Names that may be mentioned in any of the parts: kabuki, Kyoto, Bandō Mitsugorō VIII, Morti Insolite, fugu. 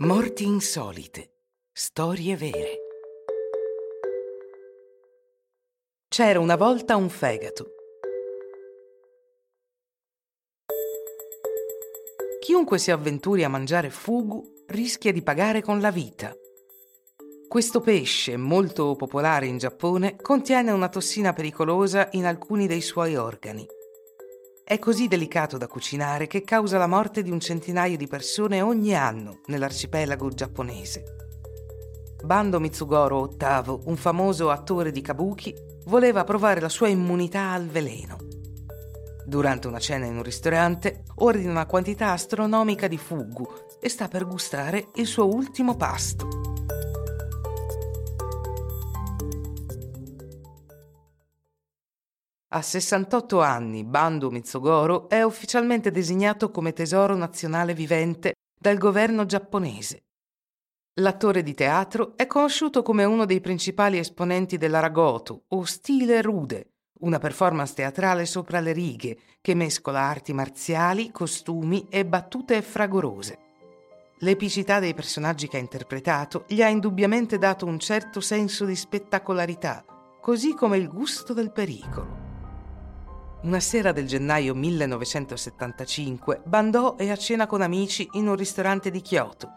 Morti Insolite. Storie vere. C'era una volta un fegato. Chiunque si avventuri a mangiare fugu rischia di pagare con la vita. Questo pesce, molto popolare in Giappone, contiene una tossina pericolosa in alcuni dei suoi organi. È così delicato da cucinare che causa la morte di un centinaio di persone ogni anno nell'arcipelago giapponese. Bandō Mitsugorō VIII, un famoso attore di kabuki, voleva provare la sua immunità al veleno. Durante una cena in un ristorante, ordina una quantità astronomica di fugu e sta per gustare il suo ultimo pasto. A 68 anni, Bandō Mitsugorō è ufficialmente designato come tesoro nazionale vivente dal governo giapponese. L'attore di teatro è conosciuto come uno dei principali esponenti dell'aragoto, o stile rude, una performance teatrale sopra le righe che mescola arti marziali, costumi e battute fragorose. L'epicità dei personaggi che ha interpretato gli ha indubbiamente dato un certo senso di spettacolarità, così come il gusto del pericolo. Una sera del gennaio 1975, Bandō è a cena con amici in un ristorante di Kyoto.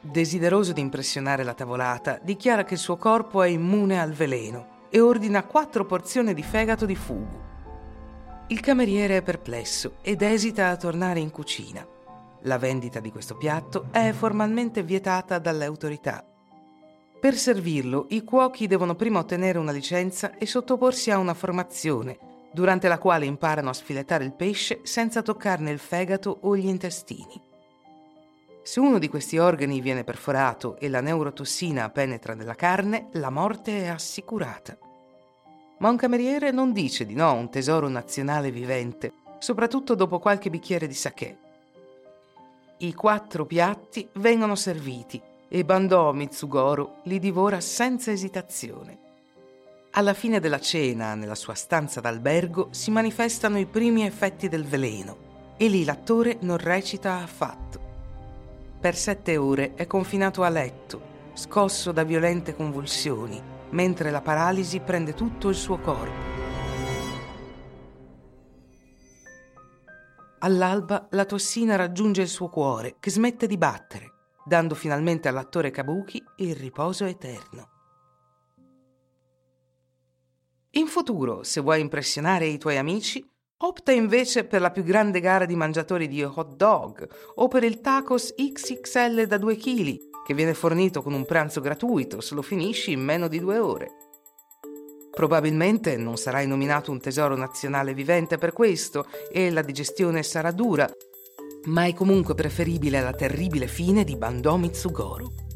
Desideroso di impressionare la tavolata, dichiara che il suo corpo è immune al veleno e ordina 4 porzioni di fegato di fugu. Il cameriere è perplesso ed esita a tornare in cucina. La vendita di questo piatto è formalmente vietata dalle autorità. Per servirlo, i cuochi devono prima ottenere una licenza e sottoporsi a una formazione, durante la quale imparano a sfilettare il pesce senza toccarne il fegato o gli intestini. Se uno di questi organi viene perforato e la neurotossina penetra nella carne, la morte è assicurata. Ma un cameriere non dice di no a un tesoro nazionale vivente, soprattutto dopo qualche bicchiere di sake. I 4 piatti vengono serviti e Bandō Mitsugorō li divora senza esitazione. Alla fine della cena, nella sua stanza d'albergo, si manifestano i primi effetti del veleno e lì l'attore non recita affatto. Per 7 ore è confinato a letto, scosso da violente convulsioni, mentre la paralisi prende tutto il suo corpo. All'alba la tossina raggiunge il suo cuore, che smette di battere, dando finalmente all'attore kabuki il riposo eterno. In futuro, se vuoi impressionare i tuoi amici, opta invece per la più grande gara di mangiatori di hot dog o per il tacos XXL da 2 kg, che viene fornito con un pranzo gratuito se lo finisci in meno di 2 ore. Probabilmente non sarai nominato un tesoro nazionale vivente per questo e la digestione sarà dura, ma è comunque preferibile alla terribile fine di Bandō Mitsugorō.